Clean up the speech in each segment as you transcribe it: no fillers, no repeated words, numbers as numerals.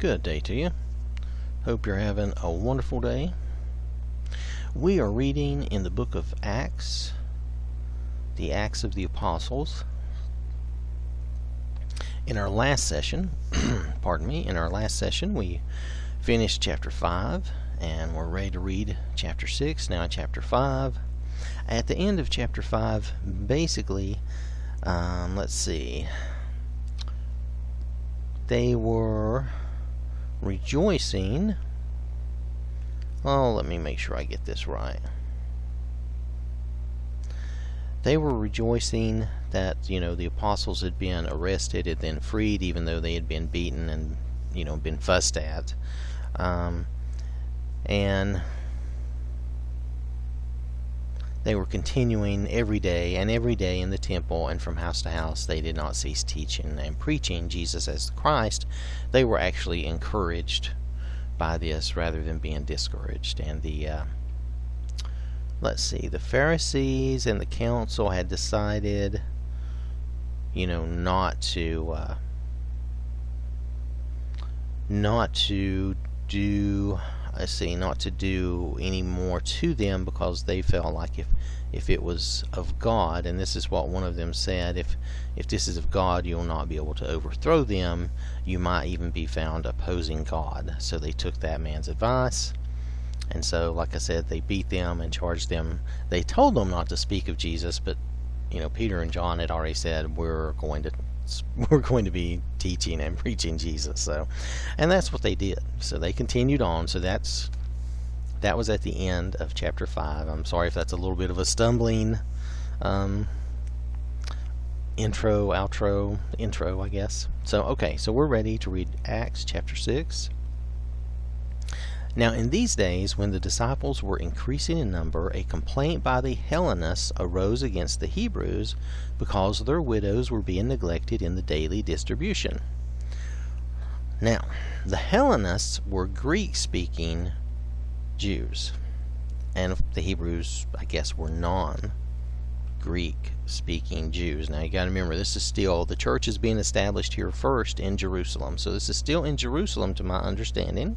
Good day to you. Hope you're having a wonderful day. We are reading in the book of Acts, the Acts of the Apostles. In our last session, we finished chapter 5 and we're ready to read chapter 6, now chapter 5. At the end of chapter 5, basically, let's see, they were rejoicing. Oh, let me make sure I get this right. They were rejoicing that, you know, the apostles had been arrested and then freed, even though they had been beaten and, you know, been fussed at. And they were continuing every day in the temple, and from house to house they did not cease teaching and preaching Jesus as the Christ. They were actually encouraged by this rather than being discouraged. And the let's see, the Pharisees and the council had decided, you know, not to do any more to them, because they felt like if it was of God, and this is what one of them said, if this is of God, you'll not be able to overthrow them. You might even be found opposing God. So they took that man's advice, and so, like I said, they beat them and charged them. They told them not to speak of Jesus, but, you know, Peter and John had already said, we're going to be teaching and preaching Jesus. So, and that's what they did. So they continued on. So that was at the end of chapter 5. I'm sorry if that's a little bit of a stumbling intro, I guess. So, okay, so we're ready to read Acts chapter 6. Now, in these days, when the disciples were increasing in number, a complaint by the Hellenists arose against the Hebrews, because their widows were being neglected in the daily distribution. Now, the Hellenists were Greek-speaking Jews, and the Hebrews, I guess, were non-Greek-speaking Jews. Now, you got to remember, this is still, the church is being established here first in Jerusalem. So this is still in Jerusalem, to my understanding.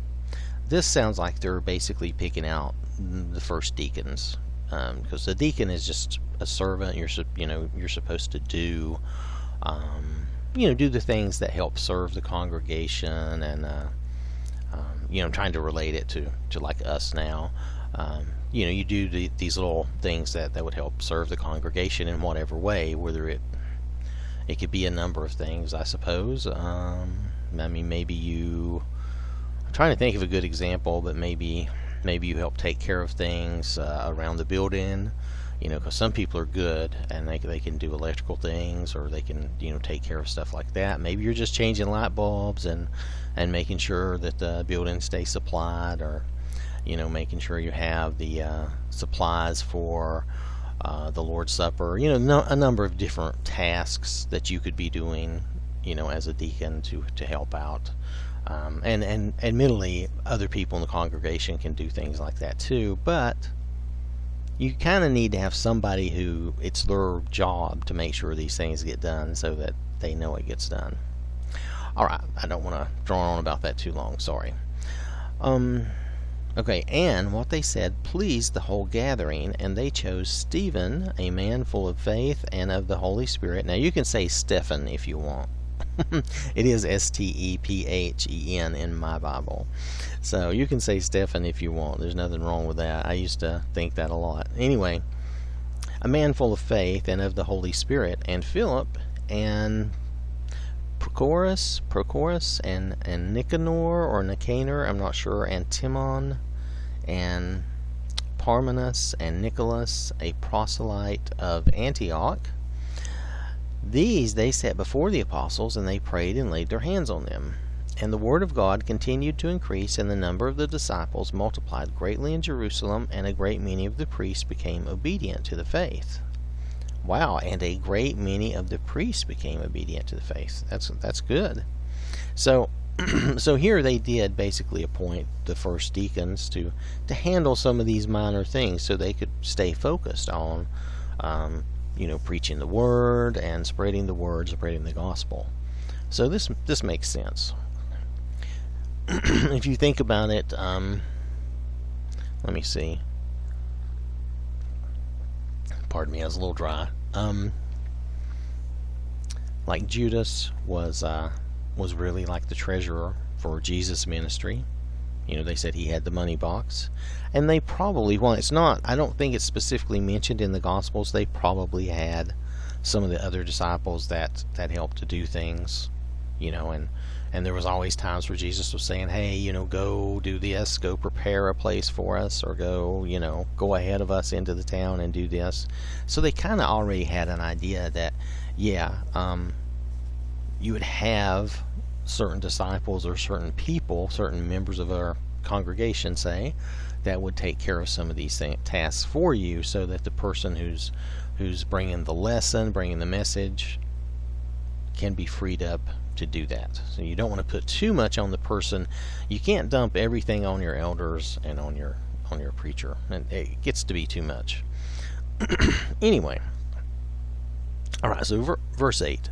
This sounds like they're basically picking out the first deacons, because the deacon is just a servant. You're supposed to do, do the things that help serve the congregation, and trying to relate it to like us now. You do these little things that would help serve the congregation in whatever way, whether it could be a number of things, I suppose. I'm trying to think of a good example, but maybe you help take care of things around the building, because some people are good and they can do electrical things, or they can, take care of stuff like that. Maybe you're just changing light bulbs and making sure that the building stays supplied, or, making sure you have the supplies for the Lord's Supper. A number of different tasks that you could be doing, as a deacon to help out. And admittedly, other people in the congregation can do things like that too, but you kind of need to have somebody who it's their job to make sure these things get done, so that they know it gets done. All right, I don't want to draw on about that too long, sorry. Okay, and what they said pleased the whole gathering, and they chose Stephen, a man full of faith and of the Holy Spirit. Now, you can say Stephen if you want. It is S-T-E-P-H-E-N in my Bible. So you can say Stephen if you want. There's nothing wrong with that. I used to think that a lot. Anyway, a man full of faith and of the Holy Spirit, and Philip and Prochorus and Nicanor, I'm not sure, and Timon and Parmenas and Nicholas, a proselyte of Antioch. These they set before the apostles, and they prayed and laid their hands on them. And the word of God continued to increase, and the number of the disciples multiplied greatly in Jerusalem, and a great many of the priests became obedient to the faith. Wow, and a great many of the priests became obedient to the faith. That's good. So here they did basically appoint the first deacons to handle some of these minor things so they could stay focused on preaching the word and spreading the gospel. So this makes sense. If you think about it, let me see. Pardon me, I was a little dry. Like Judas was really like the treasurer for Jesus' ministry. They said he had the money box, and they probably, I don't think it's specifically mentioned in the Gospels, they probably had some of the other disciples that helped to do things, and there was always times where Jesus was saying, hey, go do this, go prepare a place for us, or go, go ahead of us into the town and do this. So they kind of already had an idea that, you would have certain disciples or certain people, certain members of our congregation, say, that would take care of some of these tasks for you, so that the person who's bringing the lesson, bringing the message, can be freed up to do that. So you don't want to put too much on the person. You can't dump everything on your elders and on your preacher, and it gets to be too much. Anyway, all right. So verse 8.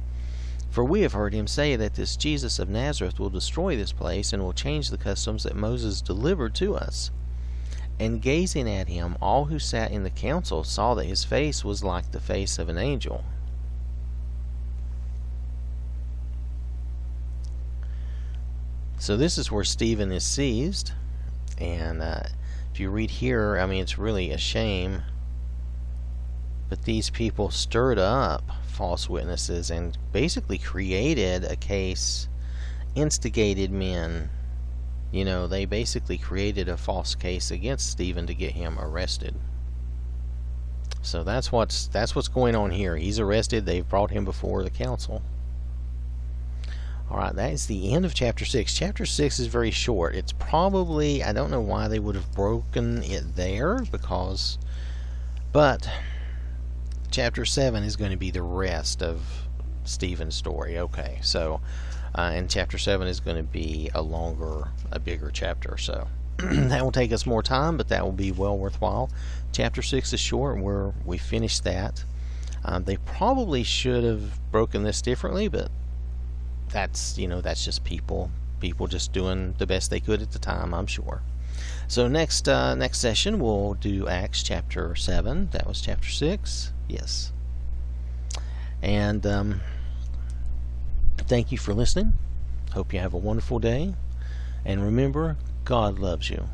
For we have heard him say that this Jesus of Nazareth will destroy this place and will change the customs that Moses delivered to us. And gazing at him, all who sat in the council saw that his face was like the face of an angel. So this is where Stephen is seized. And if you read here, it's really a shame. But these people stirred up false witnesses and basically created a case, instigated men. They basically created a false case against Stephen to get him arrested. So that's what's going on here. He's arrested. They've brought him before the council. All right, that is the end of chapter 6. Chapter 6 is very short. It's probably, I don't know why they would have broken it there, but chapter 7 is going to be the rest of Stephen's story. Okay, so, and chapter 7 is going to be a bigger chapter. So that will take us more time, but that will be well worthwhile. Chapter 6 is short, where we finished that. They probably should have broken this differently, but that's, that's just people just doing the best they could at the time, I'm sure. So next session we'll do Acts chapter 7. That was chapter 6. Yes. And thank you for listening. Hope you have a wonderful day. And remember, God loves you.